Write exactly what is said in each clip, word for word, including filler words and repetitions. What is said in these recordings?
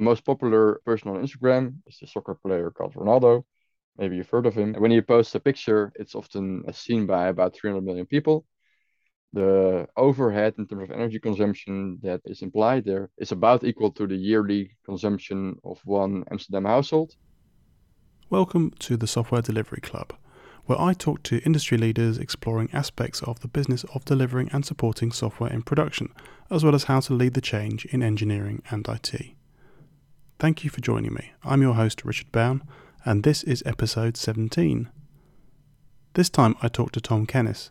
The most popular person on Instagram is the soccer player called Ronaldo. Maybe you've heard of him. When he posts a picture, it's often seen by about three hundred million people. The overhead in terms of energy consumption that is implied there is about equal to the yearly consumption of one Amsterdam household. Welcome to the Software Delivery Club, where I talk to industry leaders exploring aspects of the business of delivering and supporting software in production, as well as how to lead the change in engineering and I T. Thank you for joining me. I'm your host, Richard Bowne, and this is episode seventeen. This time I talked to Tom Kennes,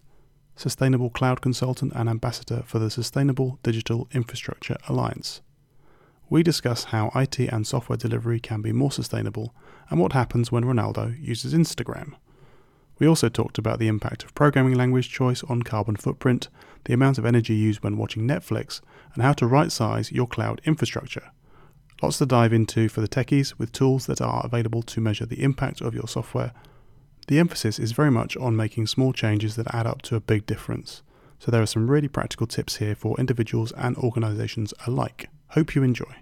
Sustainable Cloud Consultant and Ambassador for the Sustainable Digital Infrastructure Alliance. We discuss how I T and software delivery can be more sustainable and what happens when Ronaldo uses Instagram. We also talked about the impact of programming language choice on carbon footprint, the amount of energy used when watching Netflix, and how to right-size your cloud infrastructure. Lots to dive into for the techies, with tools that are available to measure the impact of your software. The emphasis is very much on making small changes that add up to a big difference. So there are some really practical tips here for individuals and organizations alike. Hope you enjoy.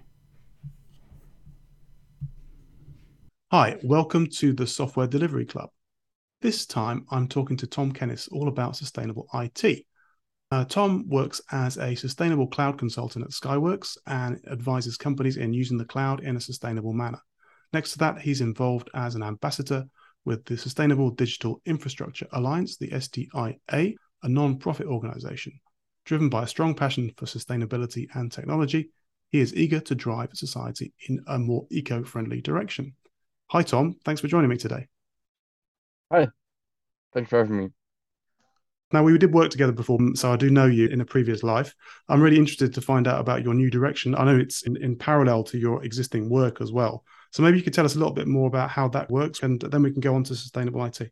Hi, welcome to the Software Delivery Club. This time I'm talking to Tom Kennes all about sustainable I T. Uh, Tom works as a sustainable cloud consultant at Skyworks and advises companies in using the cloud in a sustainable manner. Next to that, he's involved as an ambassador with the Sustainable Digital Infrastructure Alliance, the S D I A, a non-profit organization. Driven by a strong passion for sustainability and technology, he is eager to drive society in a more eco-friendly direction. Hi, Tom. Thanks for joining me today. Hi. Thanks for having me. Now, we did work together before, so I do know you in a previous life. I'm really interested to find out about your new direction. I know it's in, in parallel to your existing work as well. So maybe you could tell us a little bit more about how that works, and then we can go on to sustainable I T.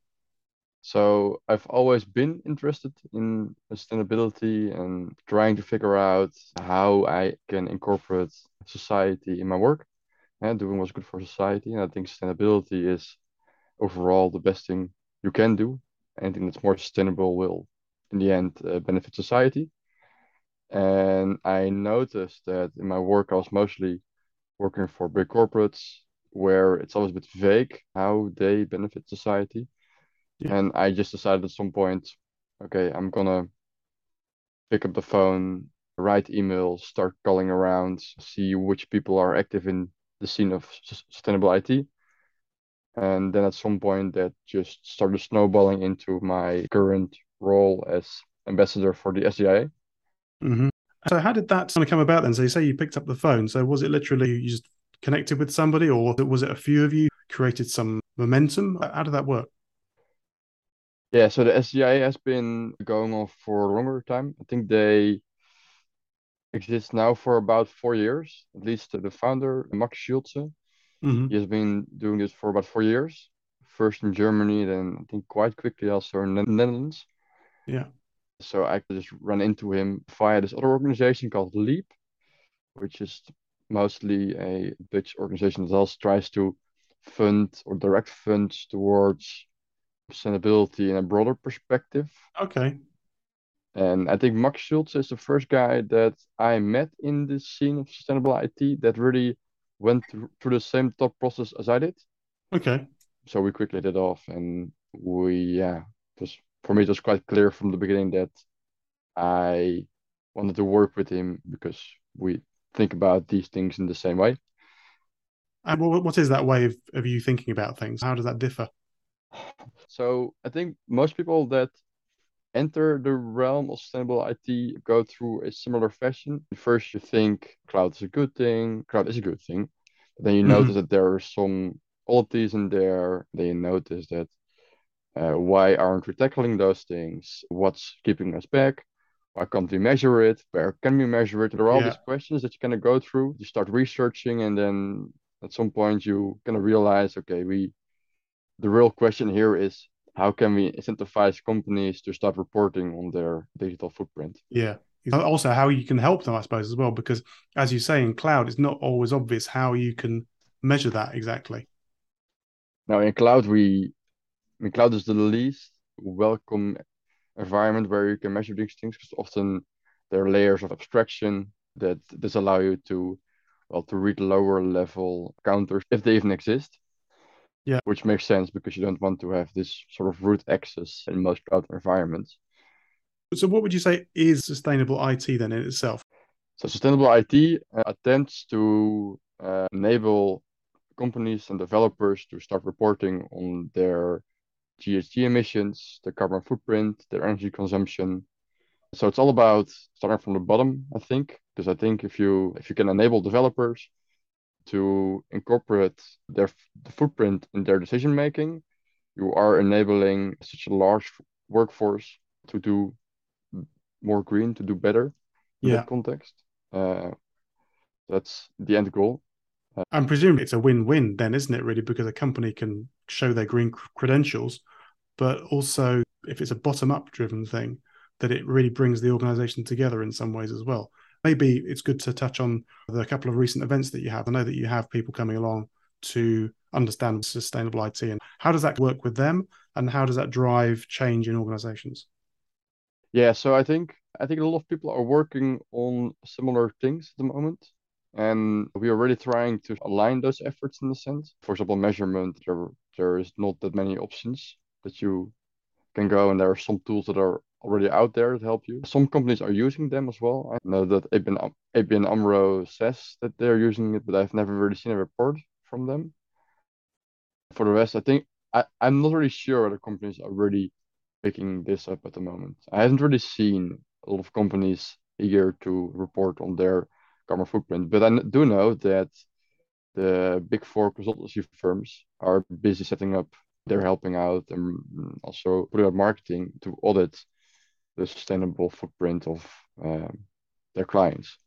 So I've always been interested in sustainability and trying to figure out how I can incorporate society in my work and doing what's good for society. And I think sustainability is overall the best thing you can do. Anything that's more sustainable will, in the end, uh, benefit society. And I noticed that in my work, I was mostly working for big corporates, where it's always a bit vague how they benefit society. Yeah. And I just decided at some point, okay, I'm going to pick up the phone, write emails, start calling around, see which people are active in the scene of sustainable I T. And then at some point that just started snowballing into my current role as ambassador for the S D I A. Mm-hmm. So how did that kind of come about then? So you say you picked up the phone. So was it literally you just connected with somebody, or was it a few of you created some momentum? How did that work? Yeah, so the S D I A has been going on for a longer time. I think they exist now for about four years, at least the founder, Max Schultzen. Mm-hmm. He has been doing this for about four years, first in Germany, then I think quite quickly also in the Netherlands. Yeah. So I just ran into him via this other organization called LEAP, which is mostly a Dutch organization that also tries to fund or direct funds towards sustainability in a broader perspective. Okay. And I think Max Schultz is the first guy that I met in this scene of sustainable I T that really went through the same thought process as I did. Okay. So we quickly hit it off, and we, yeah, it was, for me, it was quite clear from the beginning that I wanted to work with him because we think about these things in the same way. And what is that way of, of you thinking about things? How does that differ? So I think most people that enter the realm of sustainable I T go through a similar fashion. First, you think cloud is a good thing. Cloud is a good thing. But then you mm-hmm. notice that there are some oddities in there. Then you notice that uh, why aren't we tackling those things? What's keeping us back? Why can't we measure it? Where can we measure it? There are all yeah. these questions that you kind of go through. You start researching, and then at some point you kind of realize, okay, we the real question here is, how can we incentivize companies to start reporting on their digital footprint? Yeah. Also, how you can help them, I suppose, as well, because as you say, in cloud, it's not always obvious how you can measure that exactly. Now, in cloud, we, I mean, cloud is the least welcome environment where you can measure these things, because often there are layers of abstraction that disallow you to well, to read lower level counters if they even exist. Yeah. Which makes sense because you don't want to have this sort of root access in most cloud environments. So what would you say is sustainable I T then in itself? So sustainable I T uh, attempts to uh, enable companies and developers to start reporting on their G H G emissions, their carbon footprint, their energy consumption. So it's all about starting from the bottom, I think, because I think if you if you can enable developers to incorporate their the footprint in their decision making, you are enabling such a large workforce to do more green, to do better in yeah. that context. Uh, that's the end goal. Uh, I'm presuming it's a win-win then, isn't it, really? Because a company can show their green credentials, but also if it's a bottom-up driven thing, that it really brings the organization together in some ways as well. Maybe it's good to touch on the couple of recent events that you have. I know that you have people coming along to understand sustainable I T, and how does that work with them, and how does that drive change in organizations? Yeah, so I think I think a lot of people are working on similar things at the moment, and we are really trying to align those efforts in a sense. For example, measurement, there, there is not that many options that you can go, and there are some tools that are already out there that help you. Some companies are using them as well. I know that A B N AMRO says that they're using it, but I've never really seen a report from them. For the rest, I think I, I'm not really sure whether companies are really picking this up at the moment. I haven't really seen a lot of companies eager to report on their carbon footprint, but I do know that the big four consultancy firms are busy setting up, they're helping out and also putting out marketing to audit the sustainable footprint of um, their clients.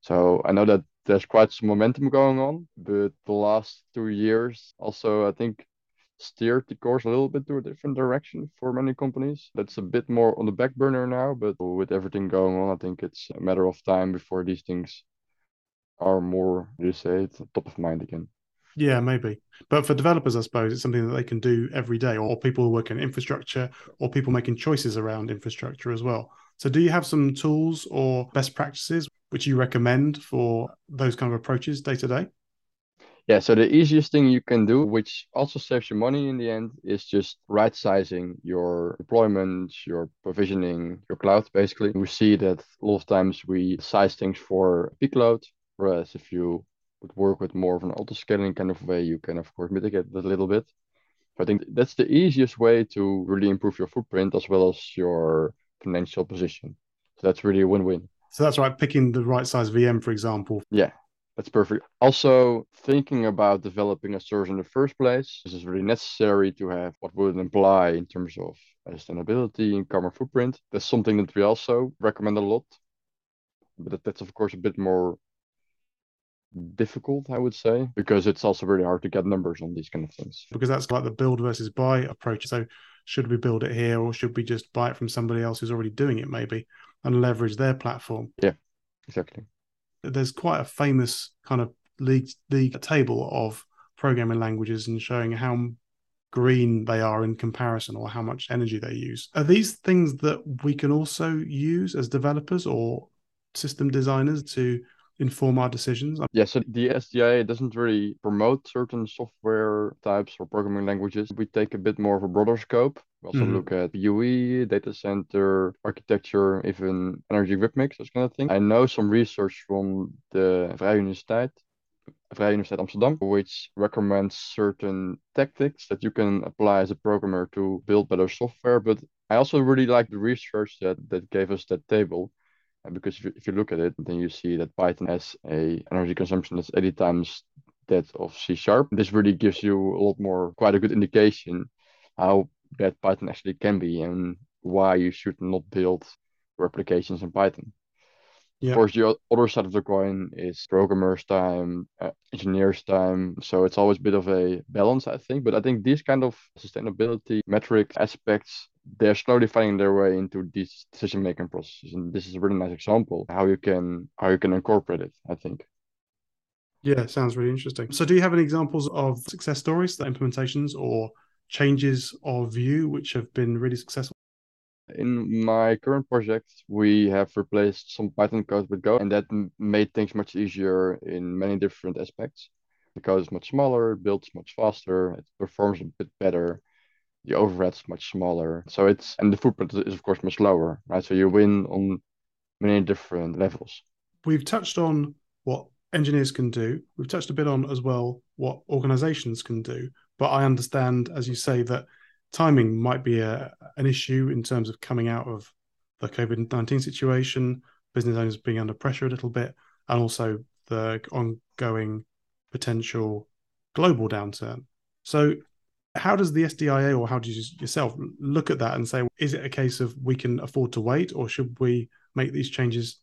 So I know that there's quite some momentum going on, but the last two years also, I think, steered the course a little bit to a different direction for many companies. That's a bit more on the back burner now, but with everything going on, I think it's a matter of time before these things are more, you say it, top of mind again. Yeah, maybe. But for developers, I suppose it's something that they can do every day, or people who work in infrastructure, or people making choices around infrastructure as well. So do you have some tools or best practices which you recommend for those kind of approaches day to day? Yeah, so the easiest thing you can do, which also saves you money in the end, is just right-sizing your deployment, your provisioning, your cloud, basically. We see that a lot of times we size things for peak load, whereas if you would work with more of an auto-scaling kind of way, you can, of course, mitigate that a little bit. So I think that's the easiest way to really improve your footprint as well as your financial position. So that's really a win-win. So that's right, picking the right size V M, for example. Yeah. That's perfect. Also, thinking about developing a service in the first place, this is really necessary to have what would it imply in terms of sustainability and carbon footprint. That's something that we also recommend a lot. But that's, of course, a bit more difficult, I would say, because it's also really hard to get numbers on these kind of things. Because that's like the build versus buy approach. So should we build it here, or should we just buy it from somebody else who's already doing it maybe and leverage their platform? Yeah, exactly. There's quite a famous kind of league, league table of programming languages and showing how green they are in comparison, or how much energy they use. Are these things that we can also use as developers or system designers to inform our decisions? Yeah, so the S D I A doesn't really promote certain software types or programming languages. We take a bit more of a broader scope. We also mm-hmm. look at U E, data center, architecture, even energy grid mix, those kind of things. I know some research from the Vrije Universiteit, Vrije Universiteit Amsterdam, which recommends certain tactics that you can apply as a programmer to build better software. But I also really like the research that, that gave us that table. Because if you look at it, then you see that Python has a energy consumption that's eighty times that of C sharp. This really gives you a lot more, quite a good indication how bad Python actually can be and why you should not build your applications in Python. Yeah. Of course, the other side of the coin is programmers' time, uh, engineers' time. So it's always a bit of a balance, I think. But I think these kind of sustainability metrics aspects, they're slowly finding their way into these decision-making processes. And this is a really nice example how you can how you can incorporate it, I think. Yeah, it sounds really interesting. So do you have any examples of success stories, the implementations or changes of view which have been really successful? In my current project, we have replaced some Python code with Go, and that made things much easier in many different aspects. The code is much smaller, builds much faster, it performs a bit better, the overhead's much smaller. So it's, and the footprint is of course much lower, right? So you win on many different levels. We've touched on what engineers can do. We've touched a bit on as well what organizations can do. But I understand, as you say, that timing might be a, an issue in terms of coming out of the COVID nineteen situation, business owners being under pressure a little bit, and also the ongoing potential global downturn. So how does the S D I A, or how do you yourself look at that and say, is it a case of we can afford to wait, or should we make these changes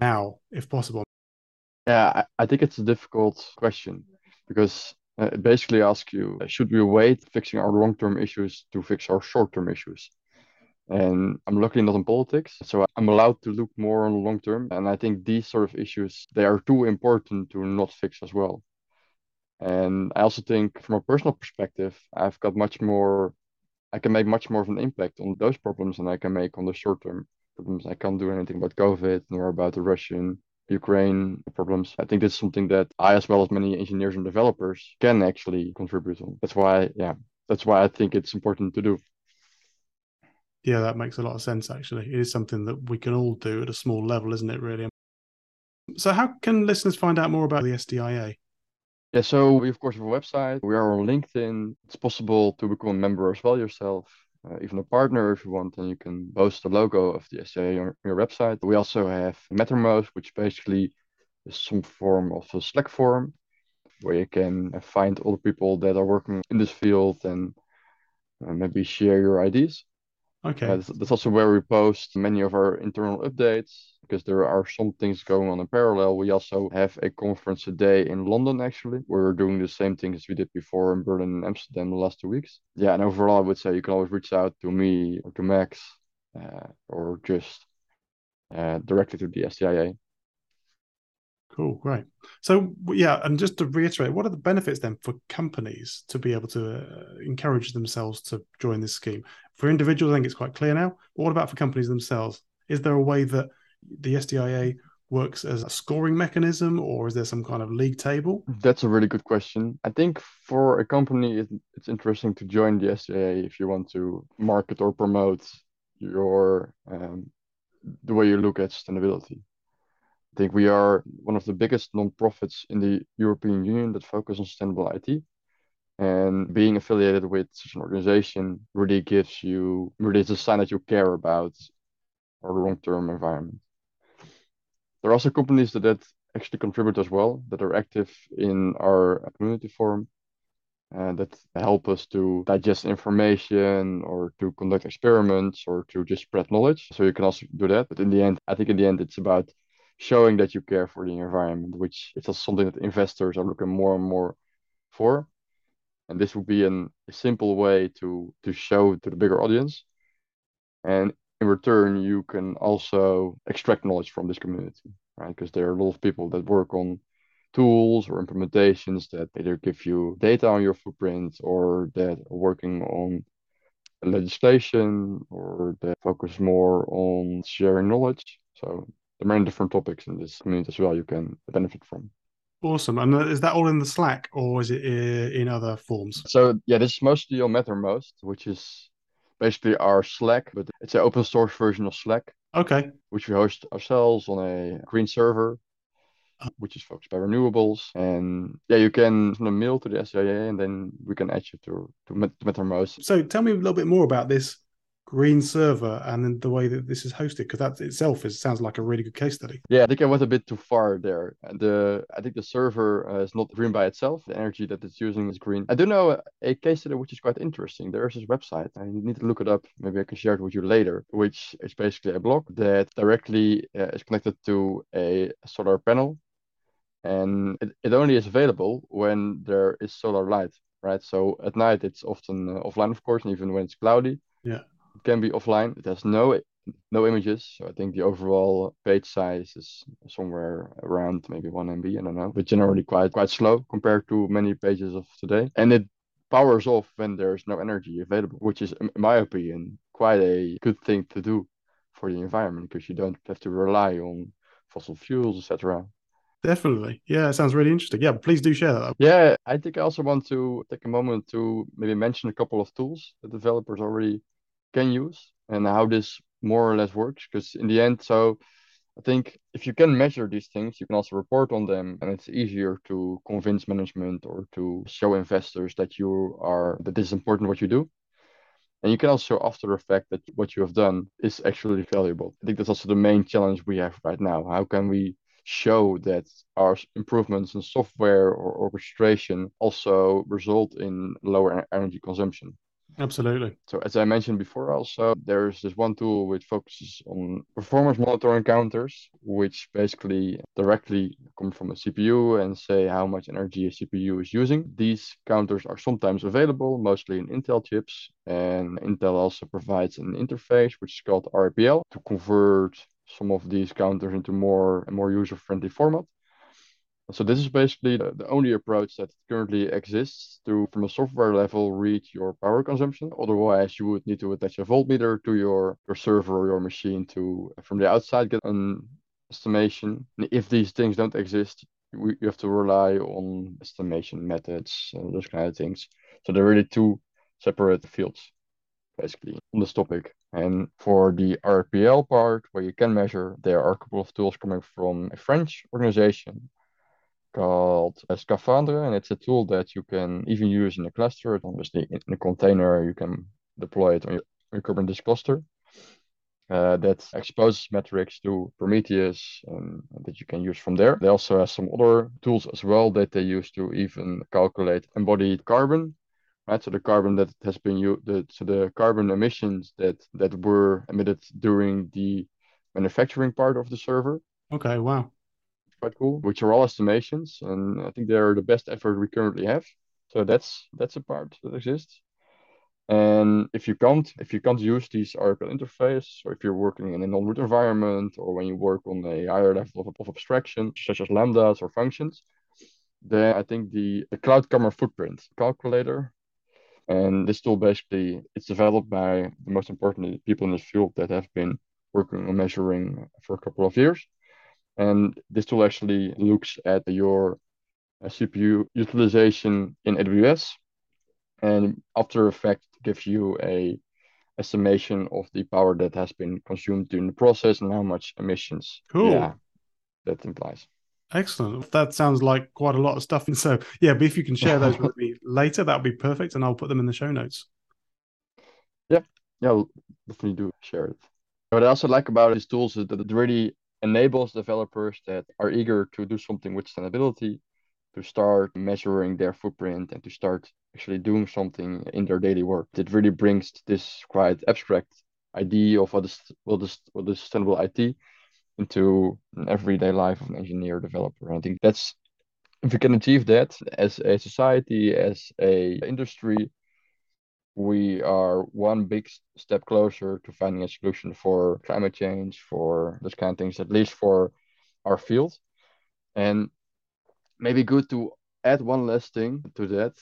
now if possible? Yeah, I think it's a difficult question because uh, basically ask you, should we wait fixing our long-term issues to fix our short-term issues? And I'm luckily not in politics, so I'm allowed to look more on the long-term. And I think these sort of issues, they are too important to not fix as well. And I also think from a personal perspective, I've got much more, I can make much more of an impact on those problems than I can make on the short-term problems. I can't do anything about COVID nor about the Russian Ukraine problems. I think that's something that I, as well as many engineers and developers, can actually contribute on. That's why, yeah, that's why I think it's important to do. Yeah, that makes a lot of sense, actually. It is something that we can all do at a small level, isn't it, really? So how can listeners find out more about the S D I A? Yeah, so we, of course, have a website. We are on LinkedIn. It's possible to become a member as well yourself. Uh, even a partner if you want, and you can boast the logo of the S D I A on your website. We also have Mattermost, which basically is some form of a Slack form where you can find all the people that are working in this field and uh, maybe share your ideas. Okay. Uh, that's, that's also where we post many of our internal updates because there are some things going on in parallel. We also have a conference a day in London, actually, where we're doing the same thing as we did before in Berlin and Amsterdam the last two weeks. Yeah, and overall, I would say you can always reach out to me or to Max uh, or just uh, directly to the S D I A. Cool, great. So, yeah, and just to reiterate, what are the benefits then for companies to be able to uh, encourage themselves to join this scheme? For individuals, I think it's quite clear now. But what about for companies themselves? Is there a way that the S D I A works as a scoring mechanism, or is there some kind of league table? That's a really good question. I think for a company, it, it's interesting to join the S D I A if you want to market or promote your um, the way you look at sustainability. I think we are one of the biggest nonprofits in the European Union that focus on sustainable I T. And being affiliated with such an organization really gives you, really is a sign that you care about our long-term environment. There are also companies that, that actually contribute as well, that are active in our community forum, uh, that help us to digest information or to conduct experiments or to just spread knowledge. So you can also do that. But in the end, I think in the end, it's about showing that you care for the environment, which is something that investors are looking more and more for. And this would be an, a simple way to, to show to the bigger audience. And in return, you can also extract knowledge from this community, right? Because there are a lot of people that work on tools or implementations that either give you data on your footprint or that are working on legislation or that focus more on sharing knowledge. So there are many different topics in this community as well you can benefit from. Awesome. And is that all in the Slack or is it in other forms? So yeah, this is mostly on Mattermost, which is basically our Slack, but it's an open source version of Slack. Okay. Which we host ourselves on a green server, which is focused by renewables. And yeah, you can send a mail to the S D I A and then we can add you to, to Mattermost. So tell me a little bit more about this green server and then the way that this is hosted, because that itself is sounds like a really good case study. Yeah, I think I went a bit too far there. The I think the server uh, is not green by itself. The energy that it's using is green. I do know a case study which is quite interesting. There is this website, I need to look it up. Maybe I can share it with you later, which is basically a block that directly uh, is connected to a solar panel, and it, it only is available when there is solar light, right? So at night it's often uh, offline, of course, and even when it's cloudy. Yeah. It can be offline. It has no no images. So I think the overall page size is somewhere around maybe one M B. I don't know, but generally quite quite slow compared to many pages of today. And it powers off when there's no energy available, which is, in my opinion, quite a good thing to do for the environment, because you don't have to rely on fossil fuels, et cetera. Definitely. Yeah, it sounds really interesting. Yeah, please do share that. Yeah, I think I also want to take a moment to maybe mention a couple of tools that developers already can use and how this more or less works. Because in the end, so I think if you can measure these things, you can also report on them, and it's easier to convince management or to show investors that you are, that this is important what you do. And you can also, after the fact, that what you have done is actually valuable. I think that's also the main challenge we have right now. How can we show that our improvements in software or orchestration also result in lower energy consumption? Absolutely. So as I mentioned before, also, there's this one tool which focuses on performance monitoring counters, which basically directly come from a C P U and say how much energy a C P U is using. These counters are sometimes available, mostly in Intel chips. And Intel also provides an interface, which is called R A P L, to convert some of these counters into more a more user-friendly format. So this is basically the, the only approach that currently exists to, from a software level, read your power consumption. Otherwise, you would need to attach a voltmeter to your, your server or your machine to, from the outside, get an estimation. And if these things don't exist, we, you have to rely on estimation methods and those kind of things. So they're really two separate fields, basically, on this topic. And for the R A P L part, where you can measure, there are a couple of tools coming from a French organization called Scaphandre, and it's a tool that you can even use in a cluster. Obviously, in a container, you can deploy it on your, your Kubernetes cluster. Uh, that exposes metrics to Prometheus um, that you can use from there. They also have some other tools as well that they use to even calculate embodied carbon. Right, so the carbon that has been used, the, so the carbon emissions that that were emitted during the manufacturing part of the server. Okay, wow. Quite cool, which are all estimations, and I think they are the best effort we currently have. So that's that's a part that exists. And if you can't if you can't use these R A P L interface, or if you're working in a non-root environment, or when you work on a higher level of, of abstraction, such as lambdas or functions, then I think the, the Cloud Carbon Footprint Calculator. And this tool basically, it's developed by the most important people in this field that have been working on measuring for a couple of years. And this tool actually looks at your uh, C P U utilization in A W S. And after effect gives you a estimation of the power that has been consumed during the process and how much emissions cool. yeah, that implies. Excellent. That sounds like quite a lot of stuff. And so, yeah, but if you can share those with me later, that would be perfect. And I'll put them in the show notes. Yeah, yeah, we'll definitely do share it. What I also like about these tools is that it really enables developers that are eager to do something with sustainability to start measuring their footprint and to start actually doing something in their daily work. It really brings this quite abstract idea of what is, what is, what is sustainable I T into an everyday life of an engineer developer. And I think that's, if we can achieve that as a society, as a industry, we are one big step closer to finding a solution for climate change, for those kind of things, at least for our field. And maybe good to add one last thing to that,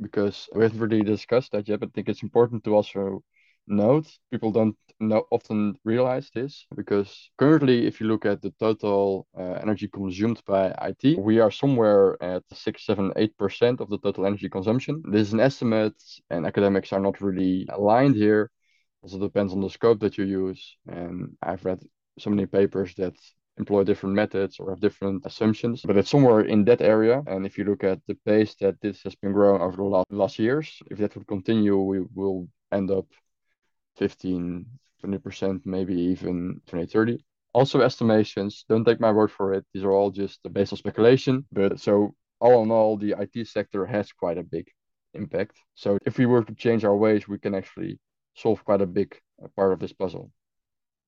because we haven't really discussed that yet, but I think it's important to also note, people don't know, often realize this, because currently, if you look at the total uh, energy consumed by I T, we are somewhere at six, seven, eight percent of the total energy consumption. This is an estimate, and academics are not really aligned here. Also depends on the scope that you use. And I've read so many papers that employ different methods or have different assumptions, but it's somewhere in that area. And if you look at the pace that this has been growing over the last, last years, if that would continue, we will end up fifteen, twenty percent, maybe even twenty, thirty. Also estimations, don't take my word for it. These are all just based on speculation. But so all in all, the I T sector has quite a big impact. So if we were to change our ways, we can actually solve quite a big part of this puzzle.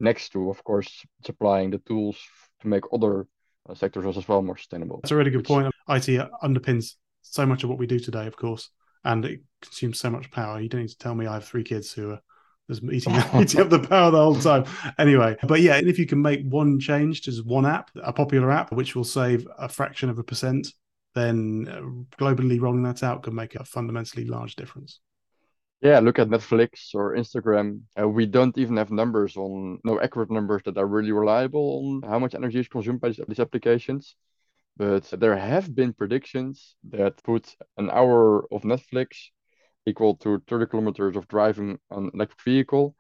Next to, of course, supplying the tools to make other sectors as well more sustainable. That's a really good point. I T underpins so much of what we do today, of course, and it consumes so much power. You don't need to tell me I have three kids who are was eating, eating up the power the whole time. Anyway, but yeah, if you can make one change to one app, a popular app, which will save a fraction of a percent, then globally rolling that out can make a fundamentally large difference. Yeah, look at Netflix or Instagram. Uh, we don't even have numbers on, no accurate numbers that are really reliable on how much energy is consumed by these, these applications. But there have been predictions that put an hour of Netflix equal to thirty kilometers of driving an electric vehicle.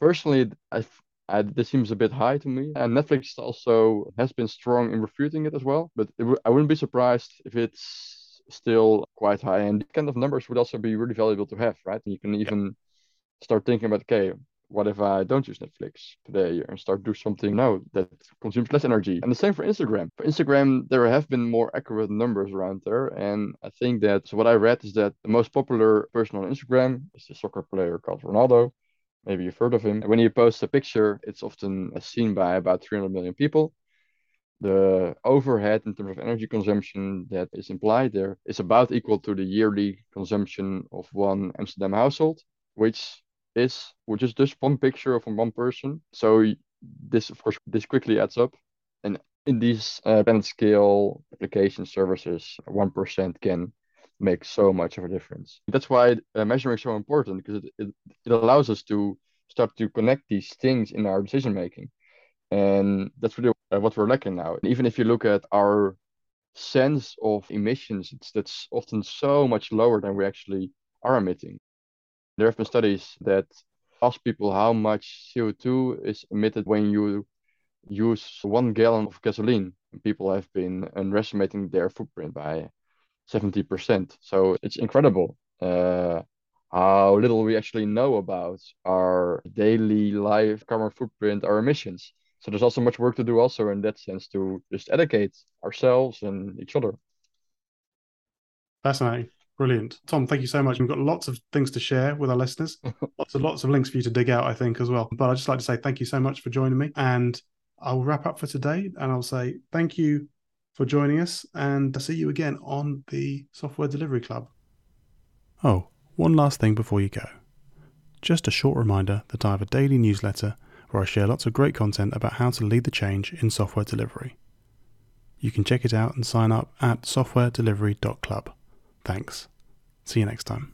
Personally, I, I, this seems a bit high to me. And Netflix also has been strong in refuting it as well. But it w- I wouldn't be surprised if it's still quite high, and these kind of numbers would also be really valuable to have, right? And you can even yep. start thinking about, okay, what if I don't use Netflix today and start do something now that consumes less energy? And the same for Instagram. For Instagram, there have been more accurate numbers around there. And I think that so what I read is that the most popular person on Instagram is a soccer player called Ronaldo. Maybe you've heard of him. When he posts a picture, it's often seen by about three hundred million people. The overhead in terms of energy consumption that is implied there is about equal to the yearly consumption of one Amsterdam household, which is which is just one picture from one person. So this, of course, this quickly adds up. And in these uh, planet scale application services, one percent can make so much of a difference. That's why uh, measuring is so important, because it, it, it allows us to start to connect these things in our decision making. And that's really what we're lacking now. And even if you look at our sense of emissions, it's, that's often so much lower than we actually are emitting. There have been studies that ask people how much C O two is emitted when you use one gallon of gasoline. And people have been underestimating their footprint by seventy percent. So it's incredible uh, how little we actually know about our daily life, carbon footprint, our emissions. So there's also much work to do also in that sense to just educate ourselves and each other. Fascinating. Brilliant. Tom, thank you so much. We've got lots of things to share with our listeners. lots of lots of links for you to dig out, I think, as well. But I'd just like to say thank you so much for joining me. And I'll wrap up for today. And I'll say thank you for joining us. And I'll see you again on the Software Delivery Club. Oh, one last thing before you go. Just a short reminder that I have a daily newsletter where I share lots of great content about how to lead the change in software delivery. You can check it out and sign up at software delivery dot club. Thanks. See you next time.